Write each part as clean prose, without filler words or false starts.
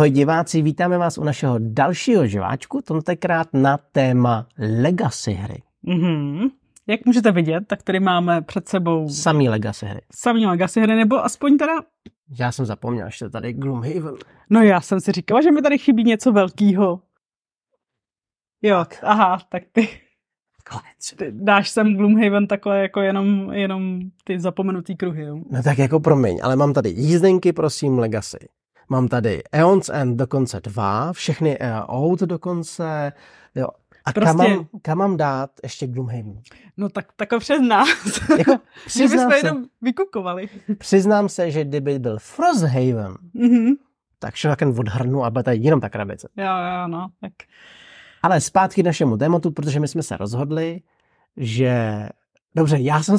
Ahoj diváci, vítáme vás u našeho dalšího živáčku, tentokrát na téma Legacy hry. Mm-hmm. Jak můžete vidět, tak tady máme před sebou... Samý Legacy hry, nebo aspoň teda... Já jsem zapomněl, že tady je Gloomhaven. No já jsem si říkala, že mi tady chybí něco velkýho. Jo, aha, tak ty dáš sem Gloomhaven takhle jako jenom ty zapomenutý kruhy. Jo? No tak jako promiň, ale mám tady jízdenky, prosím, Legacy. Mám tady Aeon's End dokonce 2, všechny Out dokonce, jo. A prostě... kam mám dát ještě Gloomhaven? No tak přes nás. Jako, kdybychom jenom vykukovali. Přiznám se, že kdyby byl Frosthaven, mm-hmm. tak šel taky odhrnu a bude tady jenom ta krabice. Jo, no. Tak. Ale zpátky k našemu tématu, protože my jsme se rozhodli, že... Dobře, já jsem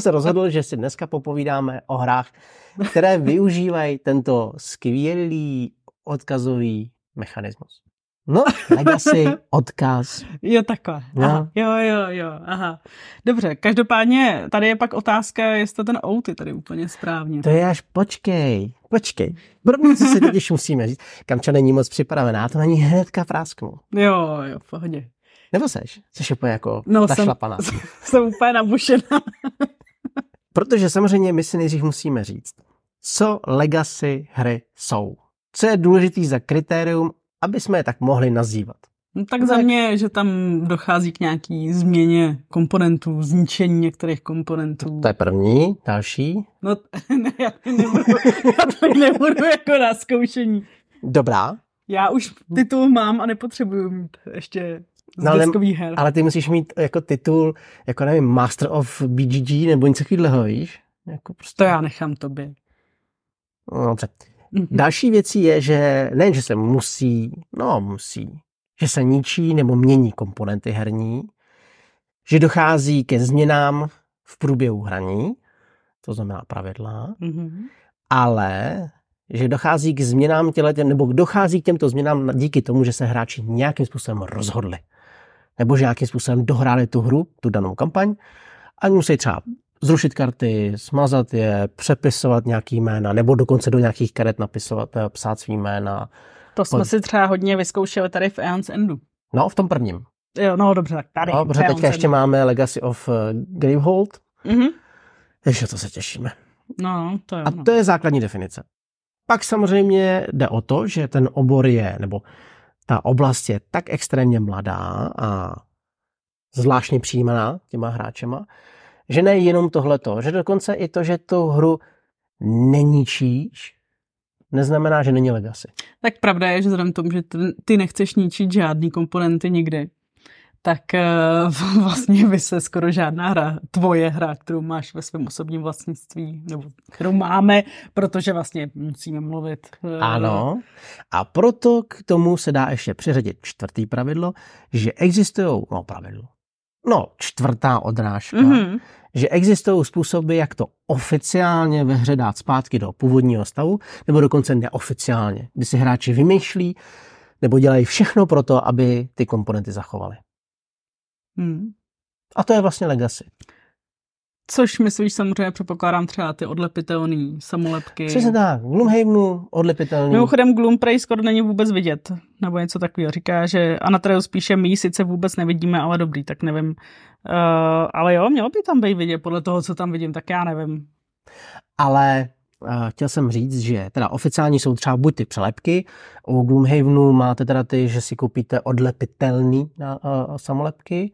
se rozhodl, že si dneska popovídáme o hrách, které využívají tento skvělý odkazový mechanismus. No, Legacy, odkaz. Jo, takhle. No. Aha, jo, aha. Dobře, každopádně tady je pak otázka, jestli ten Out je tady úplně správně. To je až počkej. První, co si teď musíme říct, Kamča není moc připravená, to na ní hnedka prásknu. Jo, v pohodě. Nebo seš? Seš úplně jako našlapaná. Jsem úplně nabušená. Protože samozřejmě my si nejdřív musíme říct, co Legacy hry jsou. Co je důležitý za kritérium, aby jsme je tak mohli nazývat. No, tak za mě, že tam dochází k nějaký změně komponentů, zničení některých komponentů. To je první, další. No ne, já to nebudu jako na zkoušení. Dobrá. Já už titul mám a nepotřebuju mít ještě... No, ale ty musíš mít jako titul, jako nevím, Master of BGG nebo něco takového, víš? Jako prostě... To já nechám tobě. No, tak. Mm-hmm. Další věcí je, že nejen, že se musí, že se ničí nebo mění komponenty herní, že dochází ke změnám v průběhu hraní, to znamená pravidla, mm-hmm. ale... že dochází k změnám nebo dochází k těmto změnám díky tomu, že se hráči nějakým způsobem rozhodli. Nebo že nějakým způsobem dohráli tu hru, tu danou kampaň a musí třeba zrušit karty, smazat je, přepisovat nějaký jména, nebo dokonce do nějakých karet psát svý jména. To jsme si třeba hodně vyzkoušeli tady v Aeon's Endu. No, v tom prvním. Jo, no dobře, tak tady. No, protože teďka ještě máme Legacy of Gravehold. Mm-hmm. Ještě to se těšíme. No, to jo. A to je základní definice. Pak samozřejmě jde o to, že ten obor je, nebo ta oblast je tak extrémně mladá a zvláštně přijímaná těma hráčema, že nejenom tohleto, že dokonce i to, že tu hru neničíš, neznamená, že není Legacy. Tak pravda je, že vzhledem tomu, že ty nechceš ničit žádný komponenty nikdy, tak vlastně by se skoro žádná hra, tvoje hra, kterou máš ve svém osobním vlastnictví, nebo kterou máme, protože vlastně musíme mluvit. Ano. A proto k tomu se dá ještě přiřadit čtvrtý pravidlo, že existují, čtvrtá odrážka, mm-hmm. že existují způsoby, jak to oficiálně ve hře dát zpátky do původního stavu, nebo dokonce neoficiálně, kdy si hráči vymýšlí, nebo dělají všechno pro to, aby ty komponenty zachovaly. Hmm. A to je vlastně Legacy. Což myslíš, samozřejmě předpokládám třeba ty odlepitelný samolepky. Přesně tak, Gloomhavenu odlepitelný. Mimochodem Gloom Prey skoro není vůbec vidět, nebo něco takového. Říká, že Anatreu spíše my sice vůbec nevidíme, ale dobrý, tak nevím. Ale jo, mělo by tam být vidět podle toho, co tam vidím, tak já nevím. Ale chtěl jsem říct, že teda oficiální jsou třeba buď ty přelepky, u Gloomhavenu máte teda ty, že si koupíte odlepitelný samolepky,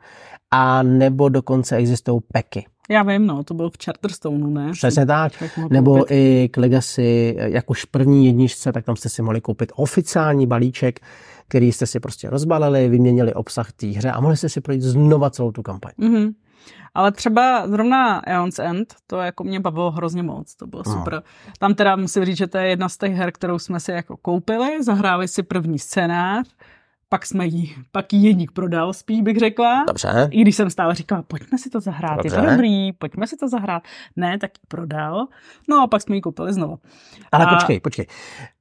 a nebo dokonce existují packy. Já vím, to bylo v Charterstounu, ne? Přesně tak, nebo i k Legacy, jak už první jedničce, tak tam jste si mohli koupit oficiální balíček, který jste si prostě rozbalili, vyměnili obsah té hře a mohli jste si projít znova celou tu kampaň. Mm-hmm. Ale třeba zrovna Aeon's End, to jako mě bavilo hrozně moc, to bylo super. Tam teda musím říct, že to je jedna z těch her, kterou jsme si jako koupili, zahráli si první scénář, pak ji jedník prodal, spíš bych řekla. Dobře. I když jsem stále říkala, pojďme si to zahrát, dobře. Je to dobrý, pojďme si to zahrát. Ne, tak ji prodal, a pak jsme ji koupili znovu. Ale počkej.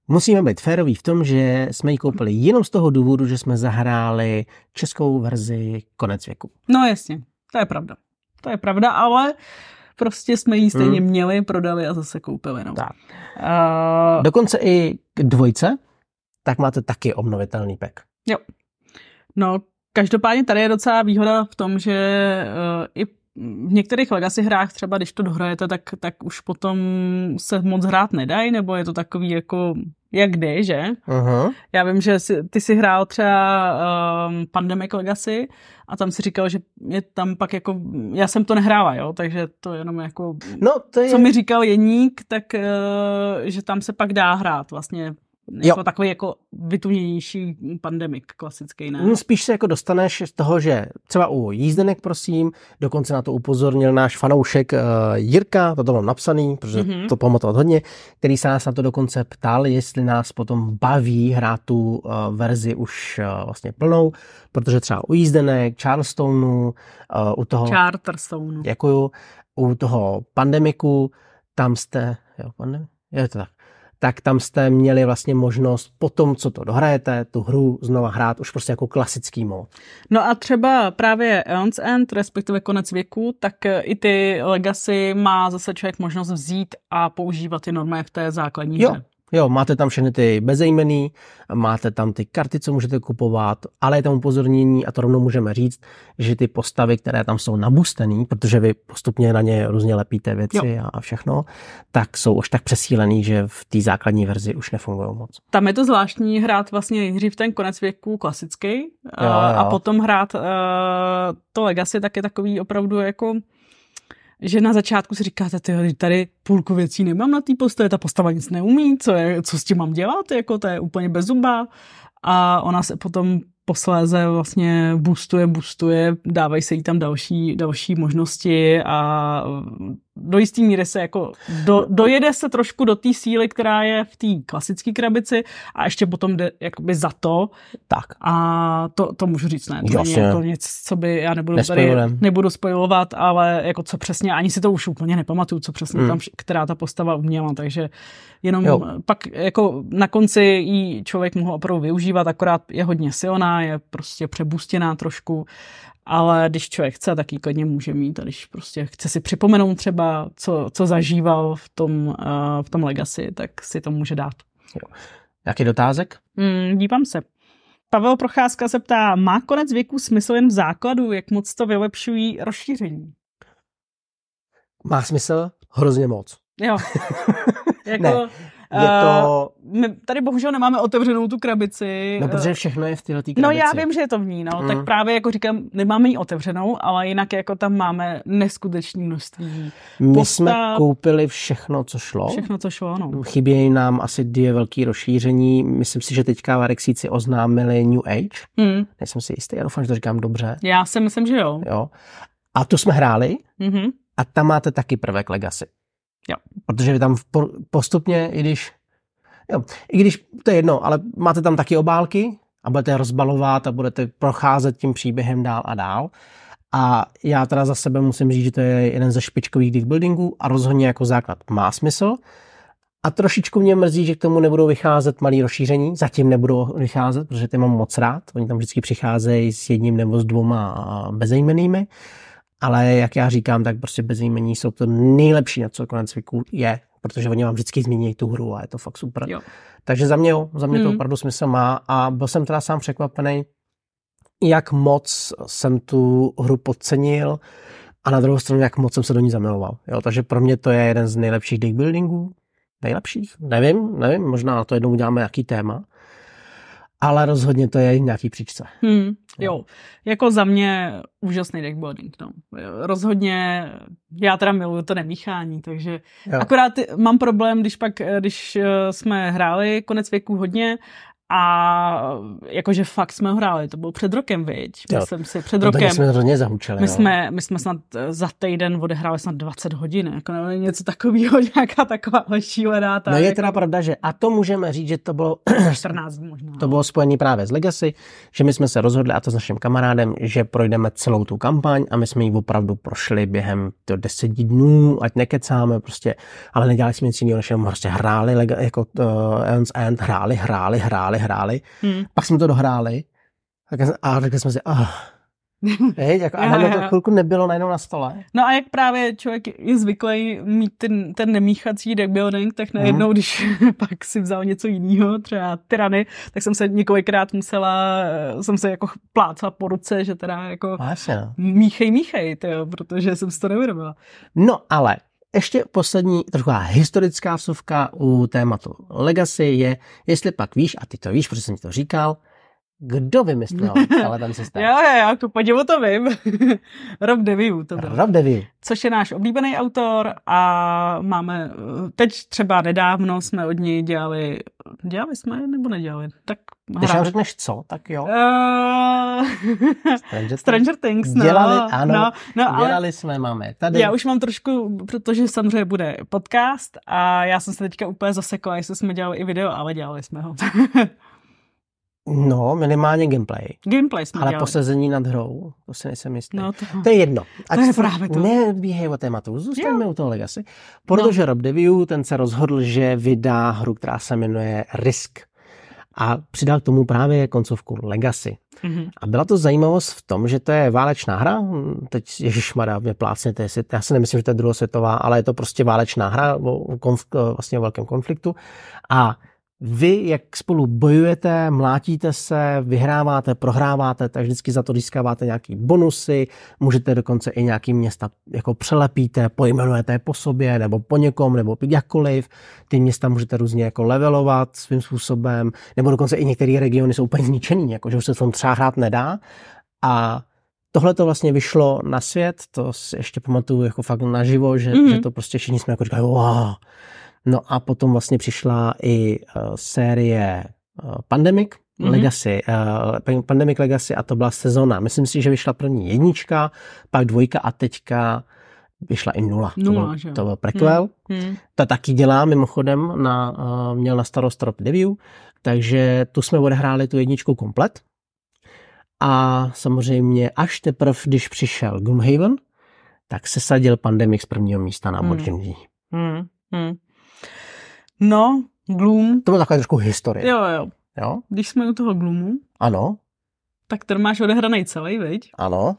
Musíme být féroví v tom, že jsme ji koupili jenom z toho důvodu, že jsme zahráli českou verzi Konec věku. No jasně. To je pravda, ale prostě jsme ji stejně měli, prodali a zase koupili. No. Tak. Dokonce i k dvojce, tak máte taky obnovitelný pack. Jo. No, každopádně tady je docela výhoda v tom, že i v některých Legacy hrách třeba, když to dohrajete, tak už potom se moc hrát nedají, nebo je to takový jako jak kdy, že? Uh-huh. Já vím, že ty jsi hrál třeba Pandemic Legacy a tam si říkal, že je tam pak jako, já jsem to nehrála, jo, takže to jenom jako, no, to je... co mi říkal Jeník, tak že tam se pak dá hrát vlastně. Jako takový jako vytuněnější pandemik klasický, ne? Spíš se jako dostaneš z toho, že třeba u jízdenek, prosím, dokonce na to upozornil náš fanoušek Jirka, to mám napsaný, protože to pamatoval hodně, který se nás na to dokonce ptal, jestli nás potom baví hrát tu verzi už vlastně plnou, protože třeba u jízdenek, Charterstounu, u toho... Charterstounu. Děkuju. U toho pandemiku, tam jste... Jo, pandemik? Je to tak. Tak tam jste měli vlastně možnost po tom, co to dohrajete, tu hru znova hrát už prostě jako klasický mod. No a třeba právě Aeon's End, respektive Konec věku, tak i ty Legacy má zase člověk možnost vzít a používat ty normy v té základní hře. Jo, máte tam všechny ty bezejmenný, máte tam ty karty, co můžete kupovat, ale je tam upozornění a to rovnou můžeme říct, že ty postavy, které tam jsou nabustený, protože vy postupně na ně různě lepíte věci a všechno, tak jsou už tak přesílený, že v té základní verzi už nefungují moc. Tam je to zvláštní hrát vlastně nejdřív ten Konec věku klasický a potom hrát to Legacy taky takový opravdu jako... že na začátku si říkáte, tady půlku věcí nemám na té postavě, ta postava nic neumí, co s tím mám dělat, jako to je úplně bez zuba. A ona se potom posléze vlastně boostuje, dávají se jí tam další možnosti a do jistý míry se jako dojede se trošku do té síly, která je v té klasické krabici a ještě potom jde jakoby za to. Tak. A to můžu říct, ne, to není jako nic, co by, já nebudu spojovat, ale jako co přesně, ani si to už úplně nepamatuju, co přesně tam, která ta postava uměla, takže jenom pak jako na konci jí člověk mohl opravdu využívat, akorát je hodně silná, je prostě přebustěná trošku. Ale když člověk chce, tak ji klidně může mít. A když prostě chce si připomenout třeba, co zažíval v tom Legacy, tak si to může dát. Jo. Jaký dotázek? Dívám se. Pavel Procházka se ptá, má Konec věku smysl jen v základu? Jak moc to vylepšují rozšíření? Má smysl hrozně moc. Jo. Jako... to... my tady bohužel nemáme otevřenou tu krabici. No, protože všechno je v této krabici. No, já vím, že je to v ní, no. Tak právě jako říkám, nemáme ji otevřenou, ale jinak jako tam máme neskutečné množství. My jsme koupili všechno, co šlo. Všechno, co šlo, no. Chybějí nám asi 2 velké rozšíření. Myslím si, že teďka Varexíci oznámili New Age. Nejsem si jistý, já doufám, že to říkám dobře. Já si myslím, že jo. A to jsme hráli a tam máte taky prvek Legacy. Jo. Protože vy tam postupně, i když to je jedno, ale máte tam taky obálky a budete rozbalovat a budete procházet tím příběhem dál a dál. A já teda za sebe musím říct, že to je jeden ze špičkových deckbuildingů a rozhodně jako základ má smysl. A trošičku mě mrzí, že k tomu nebudou vycházet malý rozšíření. Zatím nebudou vycházet, protože ty mám moc rád. Oni tam vždycky přicházejí s jedním nebo s 2 bezejmennými. Ale jak já říkám, tak prostě bezjmení jsou to nejlepší, na co Konec věku je, protože oni vám vždycky změní tu hru a je to fakt super. Jo. Takže za mě to opravdu smysl má a byl jsem teda sám překvapený, jak moc jsem tu hru podcenil a na druhou stranu, jak moc jsem se do ní zamiloval. Jo, takže pro mě to je jeden z nejlepších deckbuildingů, nejlepších, nevím, možná na to jednou uděláme nějaký téma. Ale rozhodně to je nějaký příčce. Jo, jako za mě úžasný deckbuilding. No. Rozhodně, já teda miluju to nemíchání, takže akorát mám problém, když jsme hráli Konec věku hodně a jakože fakt jsme ho hráli, to bylo před rokem, viď? Myslím si, před rokem. My jsme hodně zahučeli. My jsme snad za týden odehráli snad 20 hodin, jako něco takového, nějaká taková šílená. No je jako... teda pravda, že a to můžeme říct, že to bylo 14 dní možná. To bylo spojené právě s Legacy, že my jsme se rozhodli, a to s naším kamarádem, že projdeme celou tu kampaň a my jsme ji opravdu prošli během 10 dnů, ať nekecáme prostě, ale nedělali jsme nic jiného, než prostě hráli, jako Aeon's End, hráli. Pak jsme to dohráli a řekli jsme si, Hej, jako, a na to chvilku nebylo najednou na stole. No a jak právě člověk je zvyklý mít ten nemíchací deckbuilding, tak najednou, když pak si vzal něco jiného, třeba tyrany, tak jsem se několikrát jsem se jako plácala po ruce, že teda jako míchej, tyjo, protože jsem si to neuvědomila. No ale ještě poslední trochu historická vsuvka u tématu Legacy je, jestli pak víš, a ty to víš, protože jsem ti to říkal, kdo vymyslel ale ten systém? Já to podivu to vím. Rob Daviau to byl. Rob Daviau. Což je náš oblíbený autor a máme, teď třeba nedávno jsme od něj dělali, tak když nám řekneš co, tak jo. Stranger Things. Dělali jsme, máme tady. Já už mám trošku, protože samozřejmě bude podcast a já jsem se teďka úplně zasekla, jestli jsme dělali i video, ale dělali jsme ho. No, minimálně gameplay jsme ale dělali. Posazení nad hrou, to si nejsem jistý. No to je jedno. To je právě to. Nebíhej o tématu, zůstaňme u toho Legacy. Protože Rob Daviau, ten se rozhodl, že vydá hru, která se jmenuje Risk. A přidal k tomu právě koncovku Legacy. Mm-hmm. A byla to zajímavost v tom, že to je válečná hra. Teď ježišmarja, mě plácněte, já si nemyslím, že to je druhosvětová, ale je to prostě válečná hra vlastně o velkém konfliktu. A vy, jak spolu bojujete, mlátíte se, vyhráváte, prohráváte, tak vždycky za to získáváte nějaký bonusy, můžete dokonce i nějaký města jako přelepíte, pojmenujete po sobě, nebo po někom, nebo jakkoliv. Ty města můžete různě jako levelovat svým způsobem, nebo dokonce i některé regiony jsou úplně zničený, jako že už se tam třeba hrát nedá. A tohle to vlastně vyšlo na svět, to si ještě pamatuju jako fakt naživo, že to prostě všichni jsme jako říkali, wow. No a potom vlastně přišla i série Pandemic Legacy a to byla sezona. Myslím si, že vyšla první 1, pak 2 a teďka vyšla i 0. To byl prequel. Ta taky dělá mimochodem, měl na starost Rob Daviau, takže tu jsme odehráli tu 1 komplet. A samozřejmě až teprve, když přišel Gloomhaven, tak se sadil Pandemic z prvního místa na bodžení. No, Gloom. To bylo taková trošku historie. Jo. Když jsme u toho Gloomu. Ano. Tak ten máš odehranej celý, viď? Ano.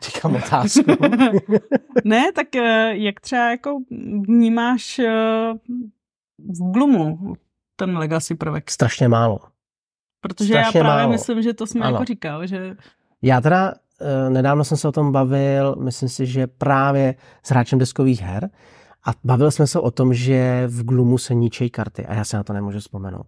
Čekám otázku. Ne, tak jak třeba jako vnímáš v Gloomu ten Legacy prvek? Strašně málo. Protože myslím, že to jsme jako říkal, že... Já teda nedávno jsem se o tom bavil, myslím si, že právě s hráčem deskových her, a bavili jsme se o tom, že v Gloomu se ničejí karty a já se na to nemůžu vzpomenout.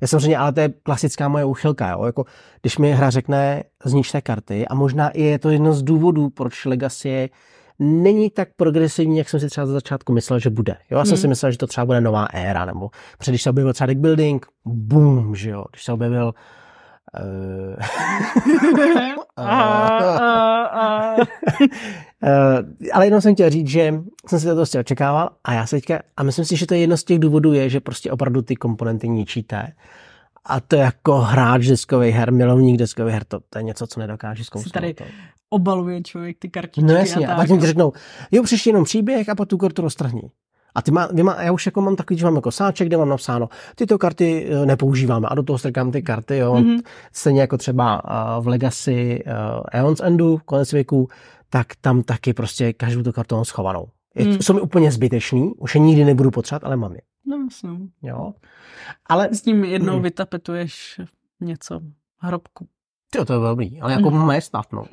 Já samozřejmě, ale to je klasická moje úchylka. Jo? Jako, když mi hra řekne, zničte karty a možná i je to jedno z důvodů, proč Legacy není tak progresivní, jak jsem si třeba za začátku myslel, že bude. Jo? Já jsem si myslel, že to třeba bude nová éra, nebo protože když se objevil třeba deckbuilding, boom, že jo, když se objevil ale jenom jsem chtěl říct, že jsem si to prostě očekával a myslím si, že to je jedno z těch důvodů je, že prostě opravdu ty komponenty ničíte a to jako hráč deskových her, milovník deskových her, to je něco, co nedokáže zkousnout. Tady obaluje člověk ty kartičky. No jasně, a pak jim řeknou, jo, přišli jenom příběh a pak tu kartu roztrhni. A já už jako mám takový, že mám jako sáček, kde mám napsáno, tyto karty nepoužíváme a do toho strkám ty karty, jo. Stejně jako třeba v Legacy Aeon's Endu, Konec věku, tak tam taky prostě každou tu kartu mám schovanou. Jsou mi úplně zbytečný, už je nikdy nebudu potřebovat, ale mám je. No jasně. Jo. Ale s tím jednou vytapetuješ něco, hrobku. Jo, to je dobrý, ale jako moje státnou.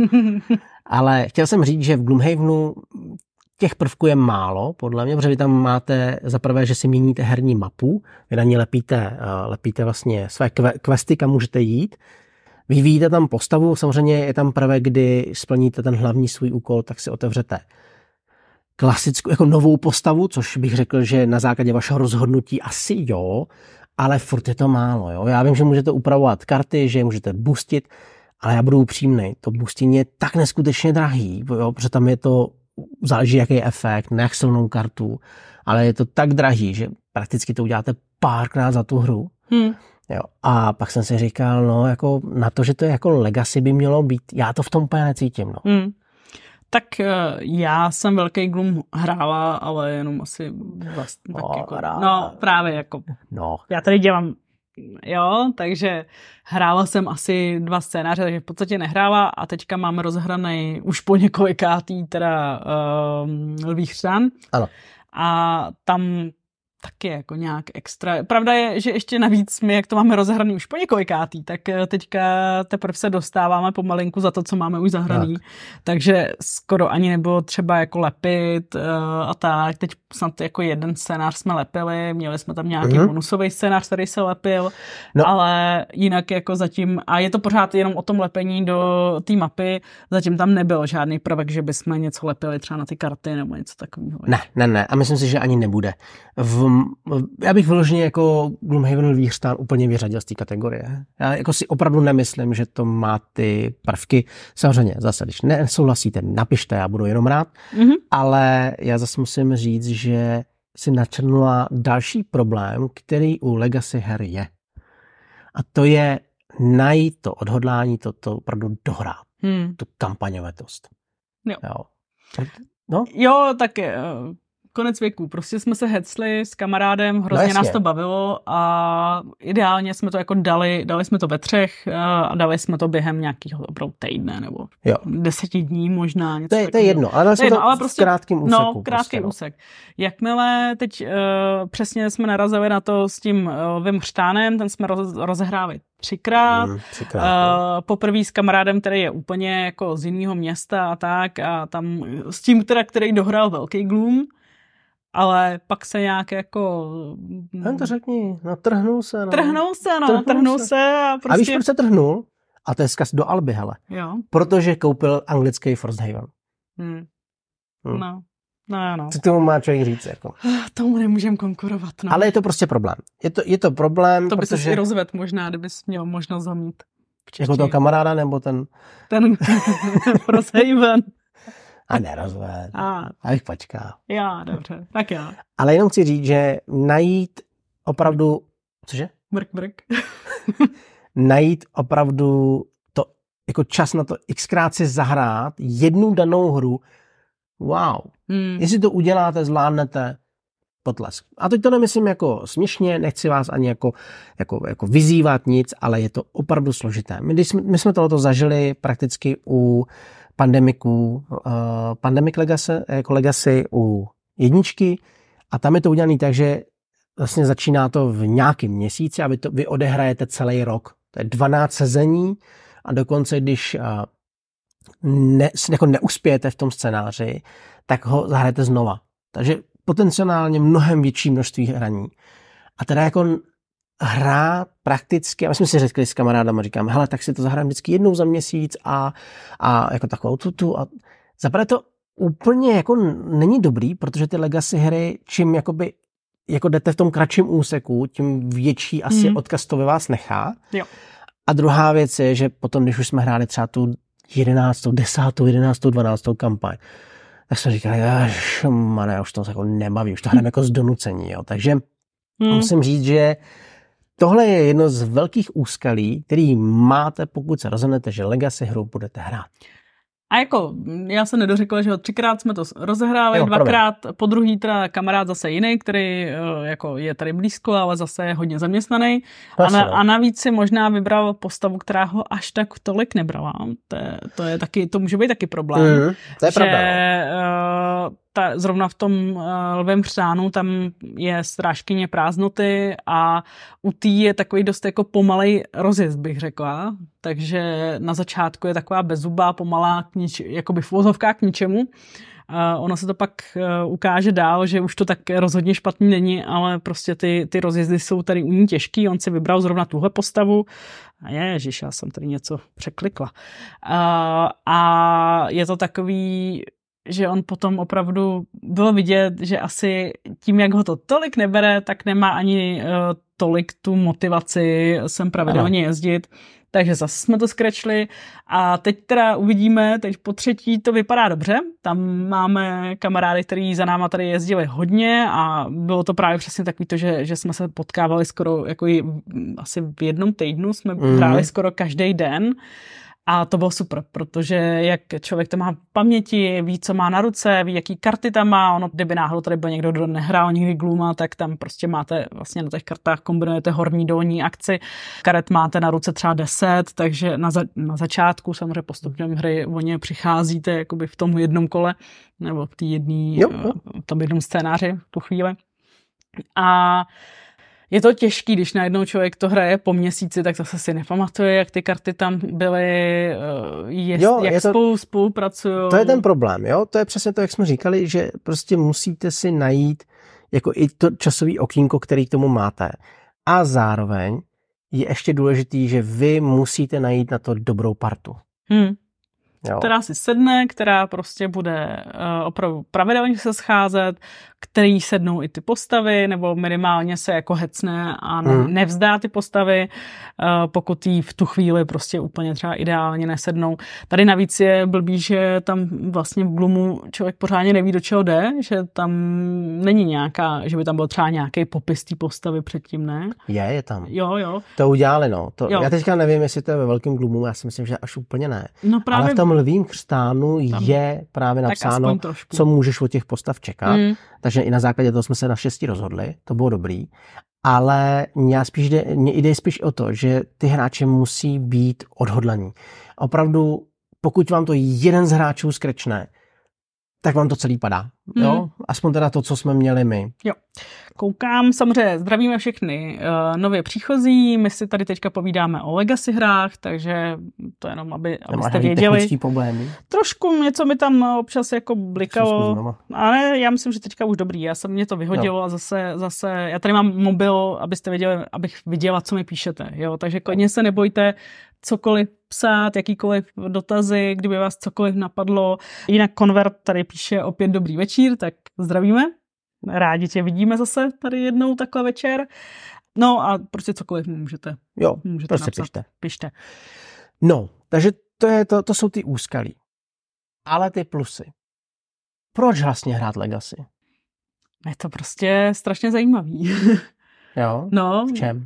Ale chtěl jsem říct, že v Gloomhavenu těch prvků je málo, podle mě, protože vy tam máte za prvé, že si měníte herní mapu, vy na ní lepíte vlastně své questy, kam můžete jít. Vyvíjíte tam postavu, samozřejmě je tam prvé, kdy splníte ten hlavní svůj úkol, tak si otevřete klasickou, jako novou postavu, což bych řekl, že na základě vašeho rozhodnutí asi jo, ale furt je to málo. Jo? Já vím, že můžete upravovat karty, že je můžete boostit, ale já budu upřímnej, to boosting je tak neskutečně drahý, jo? Protože tam je to záleží, jaký je efekt, nech silnou kartu, ale je to tak drahý, že prakticky to uděláte párkrát za tu hru. Jo. A pak jsem si říkal, no jako na to, že to je jako Legacy by mělo být, já to v tom úplně necítím. No. Tak já jsem velký Gloom hrála, ale jenom asi vlastně tak jako... No právě jako... No. Já tady dělám jo, takže hrála jsem asi 2 scénáře, takže v podstatě nehrála a teďka mám rozhranej už po několikátý teda Lví řvan. Ano. A tam taky jako nějak extra. Pravda je, že ještě navíc my, jak to máme rozhraný už po několikátý, tak teďka teprve se dostáváme pomalinku za to, co máme už zahraný. Tak. Takže skoro ani nebylo třeba jako lepit a tak. Teď snad jako 1 scénář jsme lepili, měli jsme tam nějaký bonusový scénář, který se lepil, no. Ale jinak jako zatím, a je to pořád jenom o tom lepení do té mapy, zatím tam nebyl žádný prvek, že bychom něco lepili třeba na ty karty nebo něco takového. Ne. A myslím si, že ani nebude. Já bych vyloženě jako Gloomhaven Lví řvan úplně vyřadil z té kategorie. Já jako si opravdu nemyslím, že to má ty prvky. Samozřejmě zase, když nesouhlasíte, napište, já budu jenom rád. Mm-hmm. Ale já zase musím říct, že si načrnula další problém, který u Legacy her je. A to je najít to odhodlání, to opravdu dohrát. Tu kampaňovitost. Jo, tak je. Konec věku. Prostě jsme se hecli s kamarádem, hrozně nás to bavilo a ideálně jsme to jako dali jsme to ve 3 a dali jsme to během nějakého opravdu týdne nebo 10 dní možná. Něco to je jedno, ale jsme to v krátkým úseku. No, krátký úsek. Jakmile teď přesně jsme narazili na to s tím Lvím řvanem, ten jsme rozehráli 3krát. Poprvé s kamarádem, který je úplně jako z jiného města a tak a tam s tím, teda, který dohrál velký Gloom. Ale pak se nějak jako... Jen to řekni, natrhnul se. No. Trhnul se. A víš, proč se trhnul? A to je zkaz do Alby, hele. Jo. Protože koupil anglický First Haven. No. Co tomu má člověk říct? Jako? Tomu nemůžem konkurovat. No. Ale je to prostě problém. Je to problém, to protože... by se i rozvedl možná, kdybys měl možnost zamít. Jako toho kamaráda, nebo ten... Ten First Haven. A nerozved. Abych počkal. Dobře. Tak já. Ale jenom chci říct, že najít opravdu... Cože? Brk. Najít opravdu to, jako čas na to xkrát si zahrát jednu danou hru. Wow. Jestli to uděláte, zvládnete, potlesk. A teď to nemyslím jako směšně, nechci vás ani jako vyzývat nic, ale je to opravdu složité. My jsme tohoto zažili prakticky u... Pandemic Legacy, jako Legacy u 1 a tam je to udělané tak, že vlastně začíná to v nějakém měsíci a vy odehrajete celý rok. To je 12 sezení a dokonce, když jako neuspějete v tom scénáři, tak ho zahrajete znova. Takže potenciálně mnohem větší množství hraní. A teda jako hra prakticky, a my jsme si řekli s kamarádama, říkám, hele, tak si to zahrám vždycky jednou za měsíc a jako takovou tutu. A zaprvé to úplně jako není dobrý, protože ty Legacy hry, čím jakoby, jako jdete v tom kratším úseku, tím větší asi odkaz to ve vás nechá. Jo. A druhá věc je, že potom, když už jsme hráli třeba tu 11., 10., 11., 12. kampaň, tak jsme říkali, já už to jako nebaví, už to hrám jako z donucení. Jo. Takže musím říct, že tohle je jedno z velkých úskalí, který máte, pokud se rozhodnete, že Legacy hru budete hrát. A jako, já se nedořekla, že 3krát jsme to rozehráli, 2krát, po druhý teda kamarád zase jiný, který jako je tady blízko, ale zase je hodně zaměstnaný. A navíc si možná vybral postavu, která ho až tak tolik nebrala. To je taky, to může být taky problém. To je pravda. Zrovna v tom Lvím řvánu tam je strážkyně prázdnoty a u té je takový dost jako pomalej rozjezd, bych řekla. Takže na začátku je taková bezzubá, pomalá, jakoby v uvozovkách k ničemu. Ono se to pak ukáže dál, že už to tak rozhodně špatný není, ale prostě ty rozjezdy jsou tady u ní těžký. On si vybral zrovna tuhle postavu. Ježiš, já jsem tady něco překlikla. A je to takový... že on potom opravdu bylo vidět, že asi tím, jak ho to tolik nebere, tak nemá ani tolik tu motivaci sem pravidelně jezdit. Takže zase jsme to skrečli a teď teda uvidíme, teď po 3. to vypadá dobře. Tam máme kamarády, kteří za náma tady jezdili hodně a bylo to právě přesně takový to, že jsme se potkávali skoro jako asi v jednom týdnu, jsme hráli skoro každý den. A to bylo super, protože jak člověk to má v paměti, ví, co má na ruce, ví, jaký karty tam má, ono, kdyby náhodou tady byl někdo, kdo nehrál nikdy Glooma, tak tam prostě máte vlastně na těch kartách, kombinujete horní, dolní akci, karet máte na ruce třeba 10, takže na začátku samozřejmě postupně hry o ně přicházíte jakoby v tom jednom kole, nebo v tom jednom scénáři tu chvíli. A je to těžký, když najednou člověk to hraje po měsíci, tak zase si nepamatuje, jak ty karty tam byly, jak spolu spolupracují. To je ten problém, jo? To je přesně to, jak jsme říkali, že prostě musíte si najít jako i to časový okýnko, který k tomu máte. A zároveň je ještě důležitý, že vy musíte najít na to dobrou partu. Jo. Která si sedne, která prostě bude opravdu pravidelně se scházet, který sednou i ty postavy, nebo minimálně se jako hecne a nevzdá ty postavy, pokud jí v tu chvíli prostě úplně třeba ideálně nesednou. Tady navíc je blbý, že tam vlastně v Gloomu člověk pořádně neví, do čeho jde, že tam není nějaká, že by tam byl třeba nějaký popis té postavy předtím, ne? Je tam. Jo. To udělali, no. Já teďka nevím, jestli to je ve velkém Gloomu, já si myslím, že až úplně ne. No právě. Ale v tom Lvím křtánu je právě napsáno, co můžeš od těch postav čekat. Takže i na základě toho jsme se na 6 rozhodli, to bylo dobrý, ale mně jde spíš o to, že ty hráči musí být odhodlaní. Opravdu, pokud vám to jeden z hráčů skrečne, tak vám to celý padá. Jo? Aspoň teda to, co jsme měli my. Jo. Koukám, samozřejmě zdravíme všechny nově příchozí, my si tady teďka povídáme o Legacy hrách, takže to jenom, abyste věděli. Trošku něco mi tam občas jako blikalo, ale já myslím, že teďka už dobrý, mě to vyhodilo a zase, já tady mám mobil, abyste věděli, abych viděla, co mi píšete, jo, takže klidně se nebojte cokoliv psát, jakýkoliv dotazy, kdyby vás cokoliv napadlo. Jinak Konvert tady píše opět dobrý večír, tak zdravíme. Rádi tě vidíme zase tady jednou takhle večer. No a prostě cokoliv můžete prostě napsat. Pište. No, takže to jsou ty úskalí. Ale ty plusy. Proč vlastně hrát Legacy? Je to prostě strašně zajímavý. Jo? No. V čem?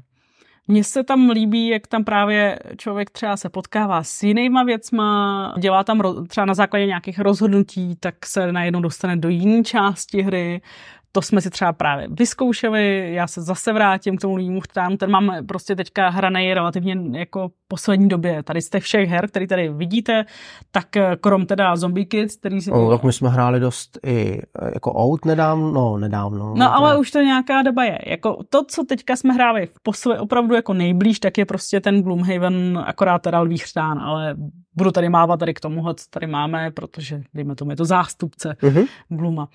Mně se tam líbí, jak tam právě člověk třeba se potkává s jinýma věcma, dělá tam třeba na základě nějakých rozhodnutí, tak se najednou dostane do jiné části hry. To jsme si třeba právě vyzkoušeli, já se zase vrátím k tomu Lvímu křtánu, ten máme prostě teďka hranej relativně jako poslední době. Tady z těch všech her, které tady vidíte, tak krom teda Zombie Kids, který si... tak my jsme hráli dost i jako Out nedávno. No ale už to nějaká doba je. Jako to, co teďka jsme hráli opravdu jako nejblíž, tak je prostě ten Gloomhaven, akorát teda Lví křtán, ale budu tady mávat tady k tomuhle, co tady máme, protože dejme tomu, je to zástupce Glooma.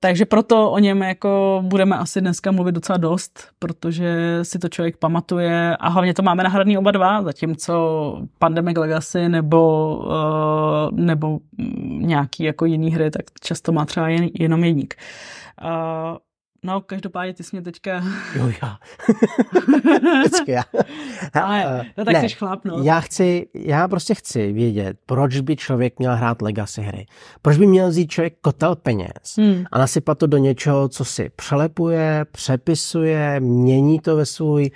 Takže proto o něm jako budeme asi dneska mluvit docela dost, protože si to člověk pamatuje a hlavně to máme nahraný oba dva, zatímco Pandemic Legacy nebo nějaký jako jiný hry, tak často má třeba jenom jedník. No, každopádně ty jsi mě teďka... Jo, já. Vždycky já. Ale, no tak chceš chlápnout. Já prostě chci vědět, proč by člověk měl hrát Legacy hry. Proč by měl vzít člověk kotel peněz a nasypat to do něčeho, co si přelepuje, přepisuje, mění to ve svůj...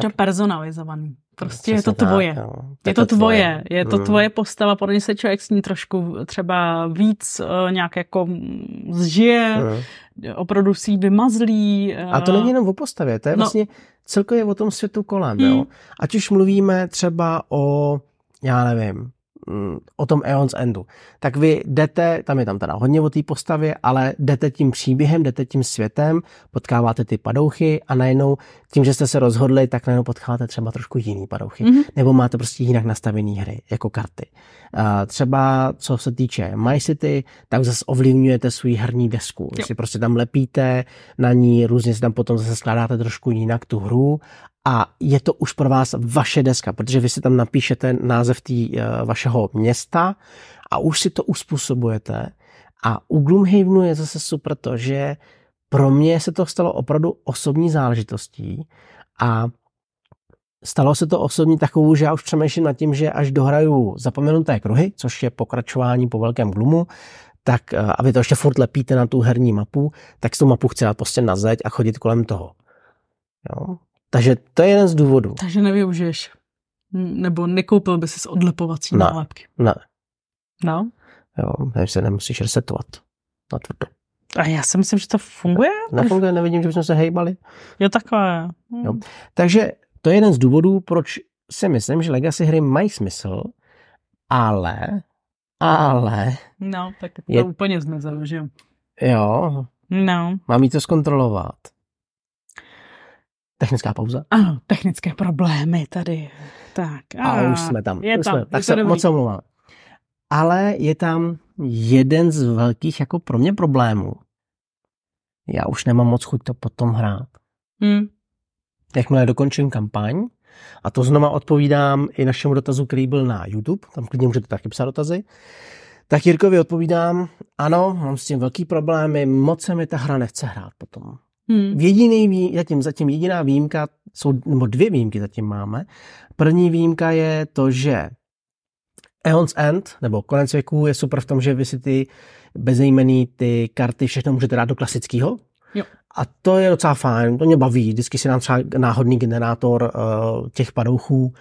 to personalizovaný. Prostě je to tvoje. Je to tvoje postava, podle mě se člověk s ní trošku třeba víc nějak jako zžije, opravdu si ji vymazlí. A to není jenom o postavě, to je vlastně celkově o tom světu kolem. Jo? Ať už mluvíme třeba o, já nevím, o tom Aeon's Endu, tak vy jdete, tam je tam teda hodně o té postavě, ale jdete tím příběhem, jdete tím světem, potkáváte ty padouchy a najednou tím, že jste se rozhodli, tak najednou potkáváte třeba trošku jiný padouchy. Nebo máte prostě jinak nastavený hry, jako karty. Třeba co se týče My City, tak zase ovlivňujete svůj herní desku. Vy si prostě tam lepíte na ní, různě si tam potom zase skládáte trošku jinak tu hru. A je to už pro vás vaše deska, protože vy si tam napíšete název vašeho města a už si to uspůsobujete. A u Gloomhavenu je zase super to, že pro mě se to stalo opravdu osobní záležitostí a stalo se to osobní takovou, že já už přemýšlím nad tím, že až dohraju Zapomenuté kruhy, což je pokračování po velkém Gloomu, tak a vy to ještě furt lepíte na tu herní mapu, tak tu mapu chci dát prostě na zeď a chodit kolem toho. Jo? Takže to je jeden z důvodů. Takže nevyužiješ. Nebo nekoupil by si odlepovací nálepky? Ne. No? Jo, nevím, se nemusíš resetovat na tvrdo. A já si myslím, že to funguje. Nefunguje, nevidím, že bychom se hejbali. Jo, takové. Jo. Takže to je jeden z důvodů, proč si myslím, že legacy hry mají smysl, ale... No, tak to je... úplně zmezal, že jo? Jo. No. Mám jí to zkontrolovat. Technická pauza? Ano, technické problémy tady. Tak. A už jsme tam. Tak se moc omlouváme. Ale je tam jeden z velkých jako pro mě problémů. Já už nemám moc chuť to potom hrát. Jakmile dokončím kampaň, a to znova odpovídám i našemu dotazu, který byl na YouTube, tam klidně můžete taky psát dotazy, tak Jirkovi odpovídám, ano, mám s tím velký problémy, moc se mi ta hra nechce hrát potom. Zatím jediná výjimka, nebo dvě výjimky zatím máme. První výjimka je to, že Aeon's End, nebo Konec věku, je super v tom, že vy si ty bezejmenný ty karty všechno můžete dát do klasického. Jo. A to je docela fajn, to mě baví. Vždycky si nám třeba náhodný generátor těch padouchů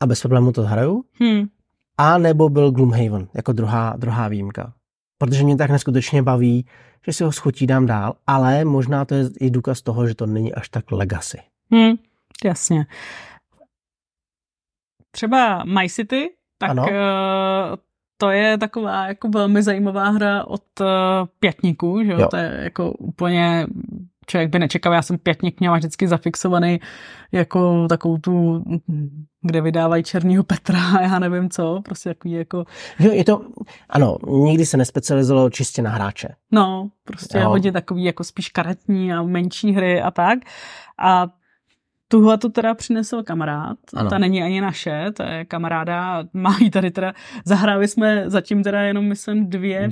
a bez problémů to hraju. A nebo byl Gloomhaven, jako druhá výjimka. Protože mě tak neskutečně baví, že si ho schutí dám dál, ale možná to je i důkaz toho, že to není až tak legacy. Jasně. Třeba My City, tak ano. To je taková jako velmi zajímavá hra od pětníků, že jo? To je jako úplně, člověk by nečekal, já jsem pětník měla vždycky zafixovaný jako takovou tu, kde vydávají Černýho Petra a já nevím co, prostě takový jako... Jo, je to, ano, nikdy se nespecializovalo čistě na hráče. No, prostě hodně takový jako spíš karetní a menší hry a tak a tuhle to teda přinesl kamarád, ano. Ta není ani naše, to je kamaráda, mají tady teda, zahráli jsme zatím teda jenom, myslím, dvě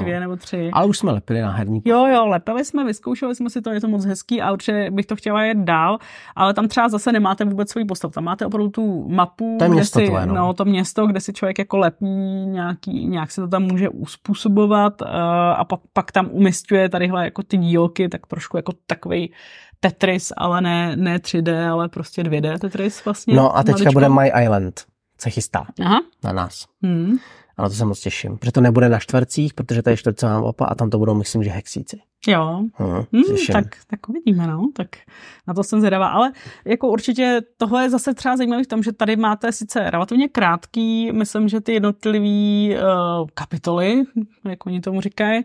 nebo tři. Ale už jsme lepili na herníku. Jo, lepili jsme, vyzkoušeli jsme si to, je to moc hezký a určitě bych to chtěla jet dál, ale tam třeba zase nemáte vůbec svůj postav, tam máte opravdu tu mapu, to město, kde si člověk jako lepí nějak se to tam může uspůsobovat a pak tam umisťuje tadyhle jako ty dílky, tak trošku jako takovej Tetris, ale ne 3D, ale prostě 2D Tetris vlastně. No a teďka bude My Island, se chystá. Aha. Na nás. Ale to se moc těším, protože to nebude na čtvercích, protože tady je čtvercová opa a tam to budou, myslím, že hexíci. Jo, tak uvidíme, no, tak na to jsem zvědavá, ale jako určitě tohle je zase třeba zajímavý v tom, že tady máte sice relativně krátký, myslím, že ty jednotlivý kapitoly, jak oni tomu říkají,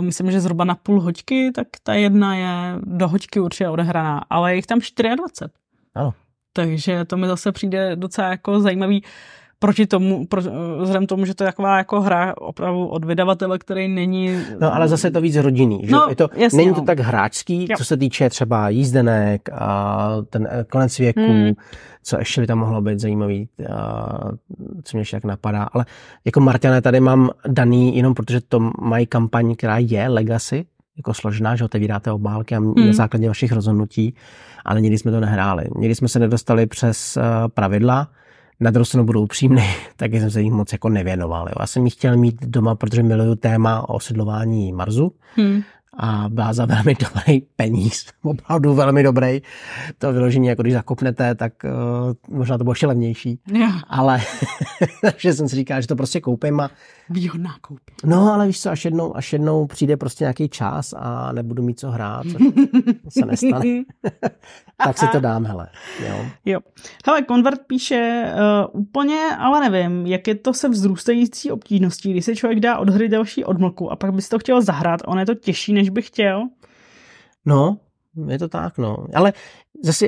myslím, že zhruba na půl hoďky, tak ta jedna je do hoďky určitě odehraná, ale je jich tam 24. Ano. Takže to mi zase přijde docela jako zajímavý, proti tomu, vzhledem tomu, že to je taková jako hra opravdu od vydavatele, který není... No ale zase je to víc rodinný, že? No, je to, jasně, není to tak hráčský, jo. Co se týče třeba jízdenek a ten Konec věku, co ještě by tam mohlo být zajímavý, co mě ještě tak napadá, ale jako Marťané tady mám daný jenom protože to mají kampaň, která je legacy, jako složná, že otevíráte obálky a na základě vašich rozhodnutí, ale nikdy jsme to nehráli. Nikdy jsme se nedostali přes pravidla. Na druhou stranu budou upřímný, taky jsem se jich moc jako nevěnoval. Jo. Já jsem ji chtěl mít doma, protože miluju téma o osidlování Marsu a byla za velmi dobrý peníz, opravdu velmi dobrý. To vyložení, jako když zakopnete, tak možná to bylo ještě levnější. Yeah. Ale že jsem si říkal, že to prostě koupím a... Výhodná koupě. No, ale víš co, až jednou přijde prostě nějaký čas a nebudu mít co hrát, což se nestane. Tak si to dám, hele. Jo. Hele, Konvert píše úplně, ale nevím, jak je to se vzrůstající obtížností, když se člověk dá od hry další odmlku a pak by si to chtěl zahrát, ono je to těžší, než bych chtěl. No, je to tak, no. Ale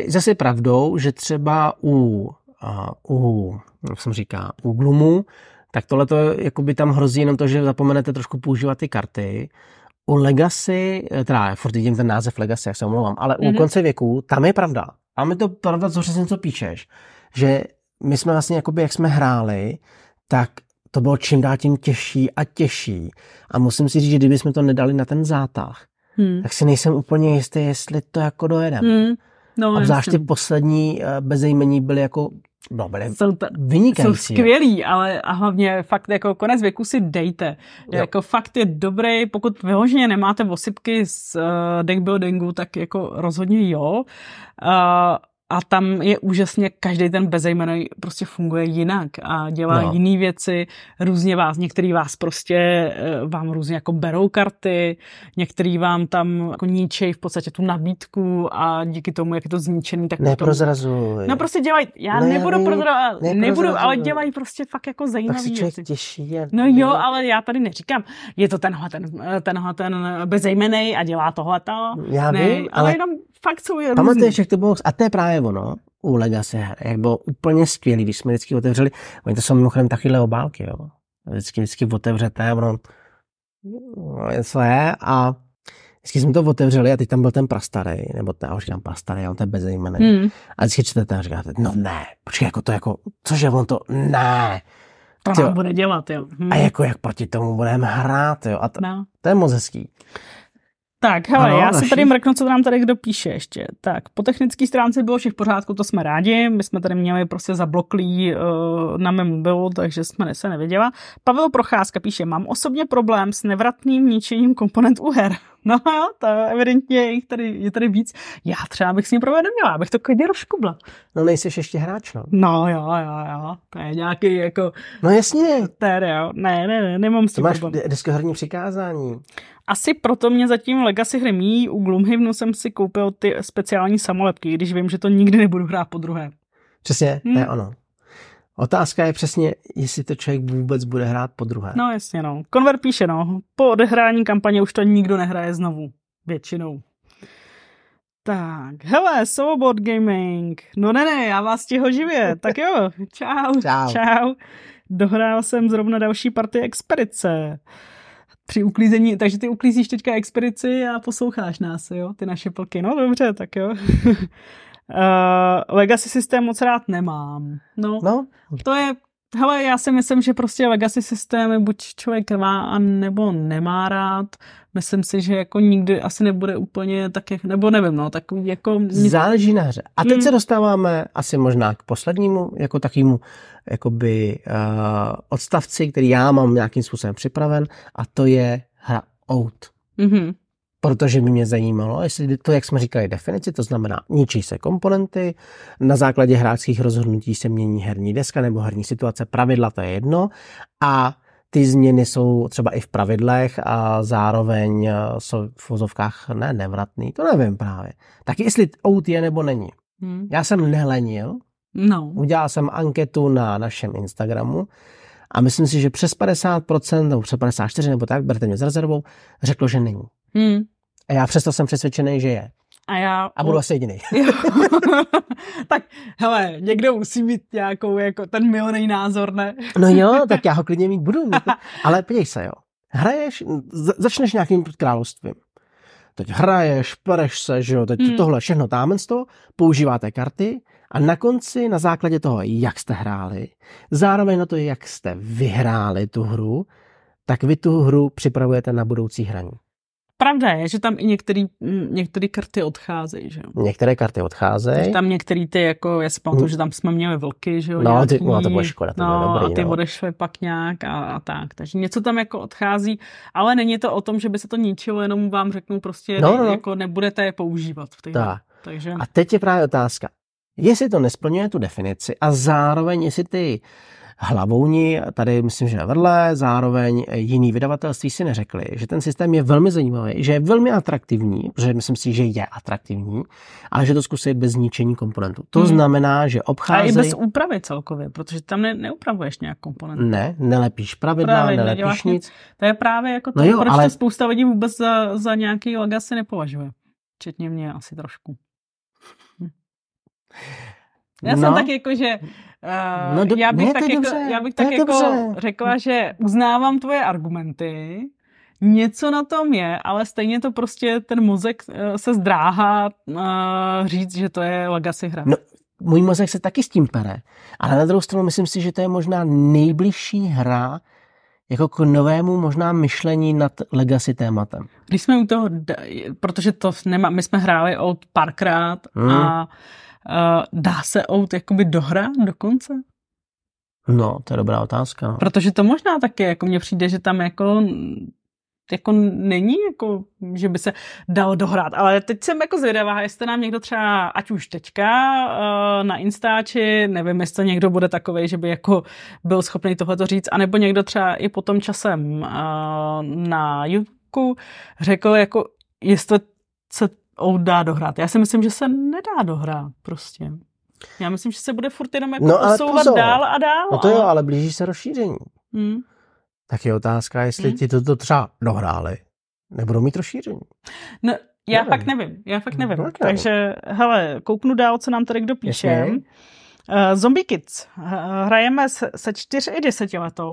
zase pravdou, že třeba u Gloomu, tak tohleto jakoby tam hrozí jenom to, že zapomenete trošku používat ty karty. U Legacy, teda furt vidím ten název Legacy, jak se omlouvám, ale u Konce věku, tam je pravda. A mi to pravda, co přesně co píšeš, že my jsme vlastně, jakoby, jak jsme hráli, tak to bylo čím dál tím těžší a těžší. A musím si říct, že kdyby jsme to nedali na ten zátah, tak si nejsem úplně jistý, jestli to jako dojedeme. No, a zvlášť ty poslední bezejmení byly jako... No, byly vynikající. Jsou skvělý, ale a hlavně fakt jako Konec věku si dejte. Jako fakt je dobrý, pokud vyloženě nemáte osypky z deckbuildingu, tak jako rozhodně jo. A tam je úžasně, každý ten bezejmenný prostě funguje jinak a dělá jiné věci, různě vás, některý vás prostě, vám různě jako berou karty, některý vám tam jako ničejí v podstatě tu nabídku a díky tomu, jak je to zničený, tak neprozrazuj. No prostě dělají, ale dělají prostě fakt jako zajímavé věci. Pak se těší. No jo, ale já tady neříkám, je to tenhle ten bezejmenej a dělá tohleto. Já vím, ale jenom fakt jsou různý. Pamatuješ, jak to bylo? A to je právě ono, u Legacy her, jak bylo úplně skvělý, když jsme vždycky otevřeli, oni to jsou mimochodem takovýhle obálky, jo. Vždycky otevřete, ono něco je a vždycky jsme to otevřeli a teď tam byl ten prastarej, nebo ten, já už říkám prastarej, on to je bezejmenej. A vždycky čtete a říkáte, no ne, počkej, cože on to, ne. To nám bude dělat, jo. A jak proti tomu budeme hrát, jo. A to je moc hezký. Tak, hele, já se tady mrknu, co nám tady kdo píše ještě. Tak, po technické stránce bylo všech v pořádku, to jsme rádi. My jsme tady měli prostě zabloklý na mém mobilu, takže jsme se nevěděla. Pavel Procházka píše, mám osobně problém s nevratným ničením komponentů her. No jo, to evidentně je tady víc. Já třeba bych s ním problém neměla, abych to klidně rozškubla. No nejseš ještě hráč, no? No jo, to je nějaký jako... No jasně. Tady, jo. Ne, nemám s tím problém. To máš deskoherní přikázání. Asi proto mě zatím Legacy hry míjí, u Gloomhavenu jsem si koupil ty speciální samolepky, když vím, že to nikdy nebudu hrát po druhé. Přesně, to je ono. Otázka je přesně, jestli to člověk vůbec bude hrát po druhé. No jasně, no. Konver píše, no. Po odehrání kampaně už to nikdo nehraje znovu. Většinou. Tak, hele, Sobot Gaming. No ne, já vás stihl živě. Tak jo, čau. Dohrál jsem zrovna další partii Expedice. Při uklízení, takže ty uklízíš teďka Expedici a posloucháš nás, jo, ty naše plky. No dobře, tak jo. Legacy systém moc rád nemám. No, to je, hele, já si myslím, že prostě Legacy systém je buď člověk krvá, a nebo nemá rád. Myslím si, že jako nikdy asi nebude úplně tak, jak, nebo nevím, no, tak jako... Záleží na hře. A teď se dostáváme asi možná k poslednímu, jako takovému, jakoby odstavci, který já mám nějakým způsobem připraven, a to je hra Out. Mhm. Protože by mě zajímalo, jestli to, jak jsme říkali, definici, to znamená ničí se komponenty, na základě hráčských rozhodnutí se mění herní deska nebo herní situace, pravidla, to je jedno, a ty změny jsou třeba i v pravidlech a zároveň jsou v vozovkách nevratný, to nevím právě. Tak jestli Out je nebo není. Já jsem nehlenil, udělal jsem anketu na našem Instagramu, a myslím si, že přes 50%, nebo přes 54% nebo tak, berte mě s rezervou, řeklo, že není. A já přesto jsem přesvědčený, že je. A budu asi jediný. Tak, hele, někdo musí mít nějakou, jako ten milný názor, ne? No jo, tak já ho klidně mít budu. Ale podívej se, jo. Hraješ, začneš nějakým královstvím. Teď hraješ, pereš se, že jo, teď tohle všechno támenstvo, používáte karty a na konci, na základě toho, jak jste hráli, zároveň na to, jak jste vyhráli tu hru, tak vy tu hru připravujete na budoucí hraní. Pravda je, že tam i některé karty odcházejí, že jo? Některé karty odcházejí. Tam některé ty, jako, já si pamatuju, že tam jsme měli vlky, že jo? No, nějaký, no to bylo škoda, to bylo dobrý, a ty odešly pak nějak a tak. Takže něco tam jako odchází, ale není to o tom, že by se to ničilo, jenom vám řeknu prostě, jako nebudete je používat. Takže... A teď je právě otázka, jestli to nesplňuje tu definici a zároveň, jestli ty Hlavouni, tady myslím, že vedle, zároveň jiný vydavatelství si neřekli, že ten systém je velmi zajímavý, že je velmi atraktivní, protože myslím si, že je atraktivní, ale že to zkusit bez zničení komponentů. To znamená, že obcházejí... A i bez úpravy celkově, protože tam neupravuješ nějak komponenty. Ne, nelepíš pravidla, nelepíš nic. To je právě jako to, proč to spousta lidí vůbec za nějaký Legacy nepovažuje. Včetně mě asi trošku. Já jsem tak jako, že... Já bych řekla, že uznávám tvoje argumenty, něco na tom je, ale stejně to prostě ten mozek se zdráhá říct, že to je Legacy hra. No, můj mozek se taky s tím pere, ale na druhou stranu myslím si, že to je možná nejbližší hra jako k novému možná myšlení nad Legacy tématem. Když jsme u toho, protože to nemá, my jsme hráli Out párkrát a dá se Out jakoby dohrát dokonce? No, to je dobrá otázka. Protože to možná taky, jako mně přijde, že tam jako jako není, jako, že by se dalo dohrát. Ale teď jsem jako zvědavá, jestli nám někdo třeba, ať už teďka na Instači, nevím, jestli někdo bude takovej, že by jako byl schopný tohleto říct, anebo někdo třeba i potom časem na YouTube řekl, jako, jestli se dá dohrát. Já si myslím, že se nedá dohrát prostě. Já myslím, že se bude furt jenom jako posouvat dál a dál. No to jo, ale blíží se rozšíření. Tak je otázka, jestli ti toto třeba dohráli, nebudou mít rozšíření. No, já fakt nevím. Okay. Takže, hele, kouknu dál, co nám tady kdo píše. Yes, Zombie Kids. Hrajeme se 4- i 10letou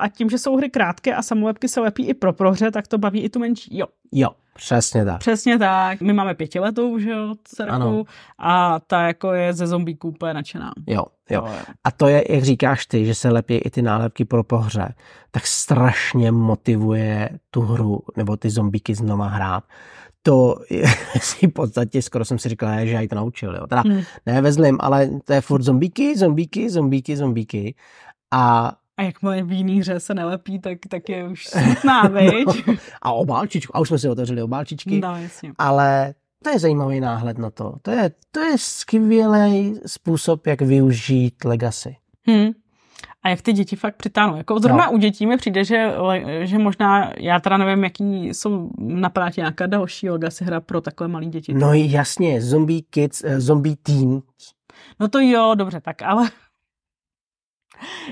a tím, že jsou hry krátké a samolepky se lepí i pro prohře, tak to baví i tu menší. Jo. Přesně tak. My máme 5letou, že jo, dcerku, a ta jako je ze zombíků úplně nadšená. Jo. A to je, jak říkáš ty, že se lepí i ty nálepky pro pohře, tak strašně motivuje tu hru, nebo ty zombíky znova hrát. To je v podstatě, skoro jsem si říkal, že já ji to naučil, jo. Teda ne ve zlým, ale to je furt zombíky a jakmile v jiný hře se nelepí, tak je už smutná, viď? No, a obálčičku, a už jsme si otevřeli obálčičky. No, jasně. Ale to je zajímavý náhled na to. To je skvělý způsob, jak využít legacy. A jak ty děti fakt přitáhnou. Jako zrovna u dětí mi přijde, že možná, já teda nevím, jaký jsou napadá nějaká další legacy hra pro takové malé děti. No jasně, Zombie Kids, Zombie Team. No to jo, dobře, tak ale...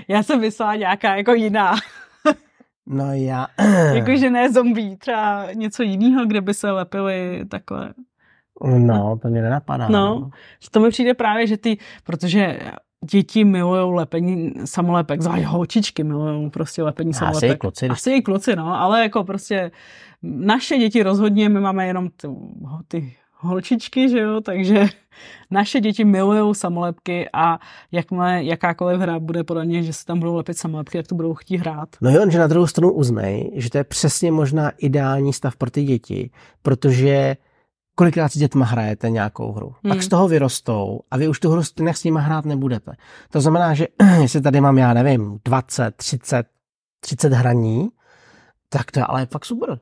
Já jsem myslela nějaká jako jiná. No já... Jakože ne zombie, třeba něco jiného, kde by se lepily takhle. No, to mě nenapadá. No, to mi přijde právě, že ty, protože děti milujou lepení samolepek, zvlášť holčičky milujou prostě lepení samolepek. Asi i kluci, no, ale jako prostě naše děti rozhodně, my máme jenom ty holčičky, že jo, takže naše děti milují samolepky a jakmile jakákoliv hra bude podle mě, že se tam budou lepit samolepky, jak to budou chtít hrát. No jo, že na druhou stranu uznej, že to je přesně možná ideální stav pro ty děti, protože kolikrát s dětma hrajete nějakou hru, tak z toho vyrostou a vy už tu hru s nima hrát nebudete. To znamená, že jestli tady mám, já nevím, 20, 30 hraní, tak to je ale fakt super.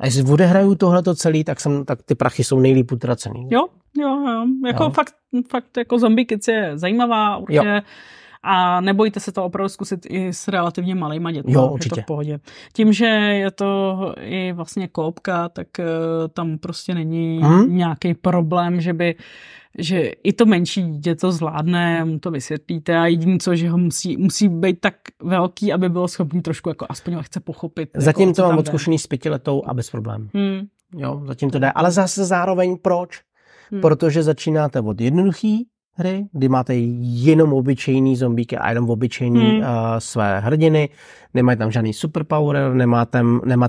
A jestli odehraju tohleto celý, tak ty prachy jsou nejlíp utracený. Jo. Jako. Fakt jako Zombie Kids je zajímavá určitě. Jo. A nebojte se to opravdu zkusit i s relativně malejma dětmi. Jo, určitě. Je to v pohodě. Tím, že je to i vlastně koopka, tak tam prostě není nějaký problém, že i to menší dítě to zvládne, mu to vysvětlíte a jediné co, že ho musí být tak velký, aby bylo schopný trošku jako aspoň lehce pochopit. Zatím jako, to mám odzkušený s 5letou a bez problémů. Jo, zatím to jde. Ale zase zároveň proč? Protože začínáte od jednoduchý hry, kdy máte jenom obyčejný zombíky a jenom obyčejný své hrdiny, nemají tam žádný superpower, nemáte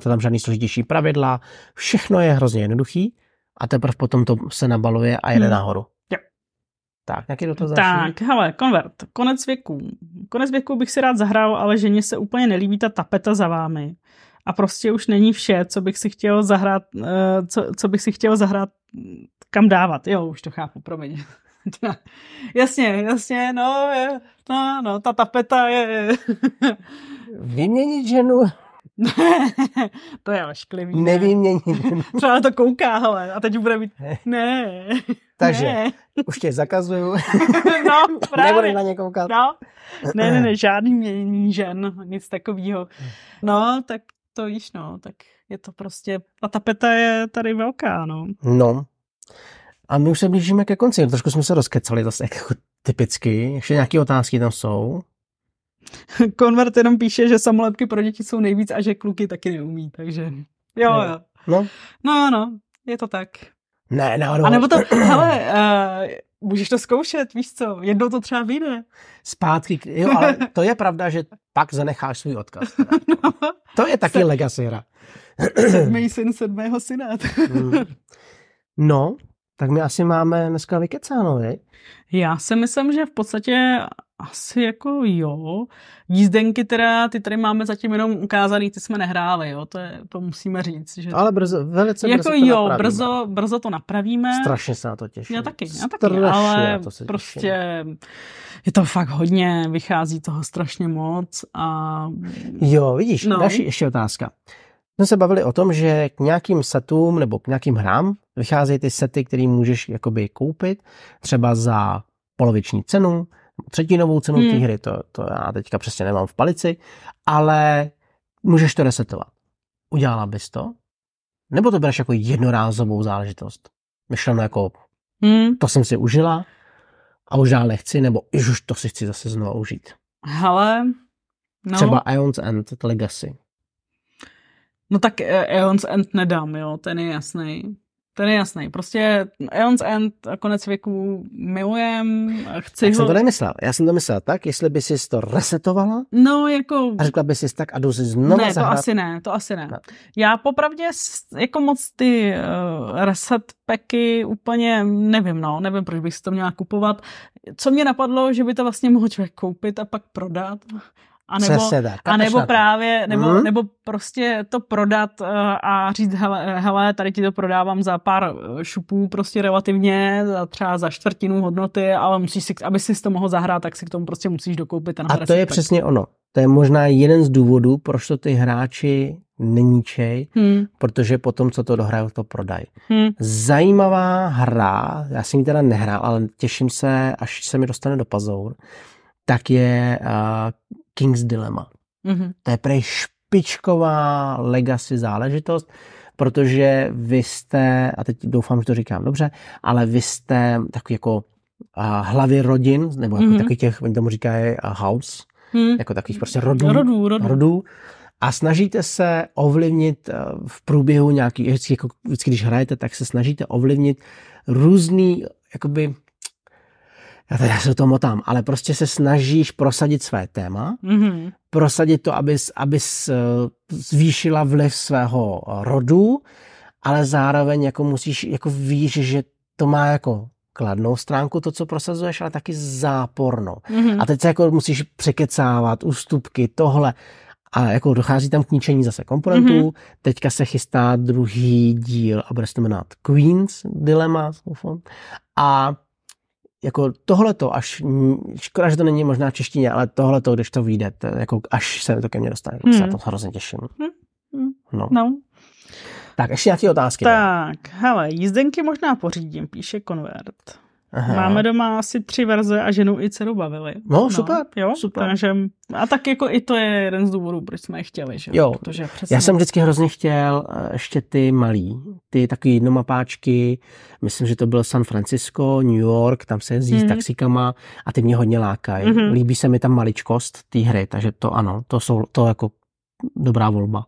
tam žádný složitější pravidla, všechno je hrozně jednoduchý a teprve potom to se nabaluje a jede nahoru. Jo. Tak, nějaký dotaz další? Tak, hele, Konvert, Konec věku. Konec věku bych si rád zahrál, ale že mě se úplně nelíbí ta tapeta za vámi. A prostě už není vše, co bych si chtěl zahrát, kam dávat. Jo, už to chápu, promiň. Jasně, no, ta tapeta je... Vyměnit ženu. To je ošklivý. Nevyměnit ženu. Třeba to kouká, hele, a teď bude být... Ne. Takže, už tě zakazuju. No, právě. Nebudeš na ně koukat. No. Ne, žádný měnění žen, nic takovýho. No, tak to víš, no, tak je to prostě... Ta tapeta je tady velká, no. No. A my už se blížíme ke konci. Trošku jsme se rozkecali zase jako typicky. Ještě nějaké otázky tam jsou? Konvert jenom píše, že samolepky pro děti jsou nejvíc a že kluky taky neumí. Takže jo. No, je to tak. Ne. A nebo to, hele, můžeš to zkoušet, víš co, jednou to třeba vyjde. Zpátky, jo, ale to je pravda, že pak zanecháš svůj odkaz. No. To je taky legacy hra. Sedmý syn sedmého syna. No. Tak my asi máme dneska vykecáno, ne? Já si myslím, že v podstatě Asi jako jo. Jízdenky teda, ty tady máme zatím jenom ukázaný, ty jsme nehráli, jo, to musíme říct. Že... Ale brzo, velice jako brzo to napravíme. Brzo to napravíme. Strašně se na to těším. Já taky, ale to se prostě těším. Je to fakt hodně, vychází toho strašně moc a... Jo, vidíš, no. Další ještě otázka. Jsme se bavili o tom, že k nějakým setům nebo k nějakým hrám vycházejí ty sety, které můžeš jakoby koupit třeba za poloviční cenu, třetinovou cenu té hry, to já teďka přesně nemám v palici, ale můžeš to resetovat. Udělala bys to? Nebo to bereš jako jednorázovou záležitost? Myšleno jako, to jsem si užila a už dál nechci, nebo už to si chci zase znovu užít. Hele, no. Třeba Aeon's End, Legacy. No tak Aeon's End nedám, jo, ten je jasný. Prostě Aeon's End a Konec věku milujem. Jsem to nemyslel. Já jsem to myslel tak, jestli by si to resetovala no, jako... a řekla by si tak a jdu si znovu zahrát. To asi ne. Já popravdě jako moc ty reset packy úplně nevím, proč bych si to měla kupovat. Co mě napadlo, že by to vlastně mohl člověk koupit a pak prodat. A nebo prostě to prodat a říct, hele, tady ti to prodávám za pár šupů prostě relativně, třeba za čtvrtinu hodnoty, ale musíš si, aby si to mohl zahrát, tak si k tomu prostě musíš dokoupit ten hra. A to je přesně ono. To je možná jeden z důvodů, proč to ty hráči neníčej, protože potom, co to dohrajou, to prodají. Zajímavá hra, já jsem ji teda nehrál, ale těším se, až se mi dostane do pazour, tak je King's Dilemma. Mm-hmm. To je prej špičková legacy záležitost, protože vy jste, a teď doufám, že to říkám dobře, ale vy jste takový jako hlavy rodin, nebo jako takových těch, oni tomu říkají house, jako takových prostě rodů. A snažíte se ovlivnit v průběhu nějaký, jako vždycky, když hrajete, tak se snažíte ovlivnit různý, jakoby, já se o tom motám, ale prostě se snažíš prosadit své téma, prosadit to, abys zvýšila vliv svého rodu, ale zároveň jako musíš, jako víš, že to má jako kladnou stránku, to, co prosazuješ, ale taky zápornou. A teď se jako musíš překecávat, ústupky, tohle. A jako dochází tam k ničení zase komponentů. Teďka se chystá druhý díl a bude se jmenovat Queen's Dilemma. A jako tohleto, až, škoda, že to není možná v češtině, ale tohleto, když to vyjde, jako až se to ke mně dostane, se na to hrozně těším. No. Tak, ještě nějaké otázky. Tak, hele, jízdenky možná pořídím, píše Konvert. Aha. Máme doma asi 3 verze a ženu i dceru bavili. No, super. Takže, a tak jako i to je jeden z důvodů, proč jsme je chtěli. Že? Jo, protože já jsem vždycky hrozně chtěl ještě ty malý, ty takový jednomapáčky, myslím, že to byl San Francisco, New York, tam se jezdí s taxikama a ty mě hodně lákají. Líbí se mi ta maličkost té hry, takže to ano, to jako dobrá volba.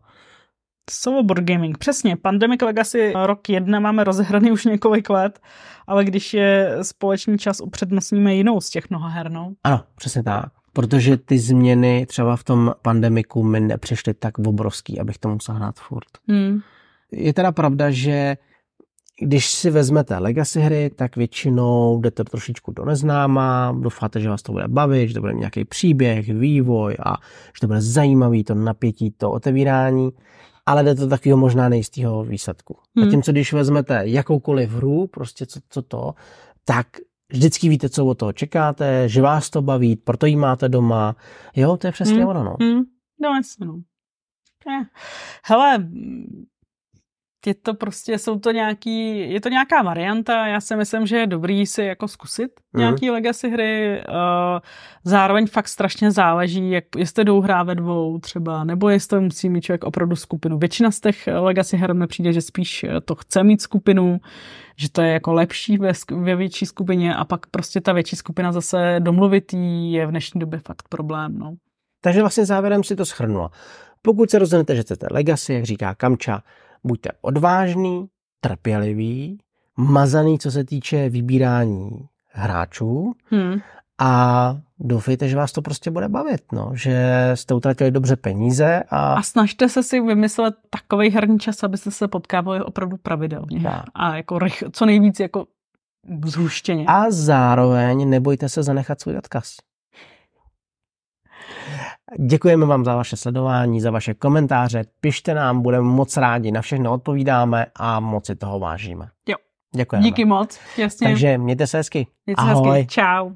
Solo board gaming, přesně. Pandemic Legacy rok 1 máme rozehraný už několik let, ale když je společný čas, upřednostníme jinou z těch mnoha her, no? Ano, přesně tak. Protože ty změny třeba v tom pandemiku mi nepřišly tak obrovský, abych to musel hrát furt. Je teda pravda, že když si vezmete Legacy hry, tak většinou jdete trošičku do neznáma, doufáte, že vás to bude bavit, že to bude nějaký příběh, vývoj a že to bude zajímavý, to napětí, to otevírání. Ale jde to takového možná nejistého výsledku. A tím, co když vezmete jakoukoliv hru, prostě tak vždycky víte, co od toho čekáte, že vás to baví, proto ji máte doma. Jo, to je přesně ono, no. No, jasně, no. Hele, je to nějaká varianta, já si myslím, že je dobrý si jako zkusit nějaký legacy hry, zároveň fakt strašně záleží, jestli jdou hrát ve dvou třeba, nebo jestli musí mít člověk opravdu skupinu. Většina z těch legacy her mi přijde, že spíš to chce mít skupinu, že to je jako lepší ve větší skupině a pak prostě ta větší skupina zase domluvitý je v dnešní době fakt problém, no. Takže vlastně závěrem si to shrnula. Pokud se rozhodnete, že chcete legacy, jak říká Kamča, buďte odvážný, trpělivý, mazaný, co se týče vybírání hráčů a doufejte, že vás to prostě bude bavit, no, že jste utratili dobře peníze. A snažte se si vymyslet takovej herní čas, abyste se potkávali opravdu pravidelně a jako co nejvíc jako zhuštěně. A zároveň nebojte se zanechat svůj odkaz. Děkujeme vám za vaše sledování, za vaše komentáře, pište nám, budeme moc rádi, na všechno odpovídáme a moc si toho vážíme. Jo. Děkujeme. Díky moc, jasně. Takže mějte se hezky. Ahoj. Hezky. Čau.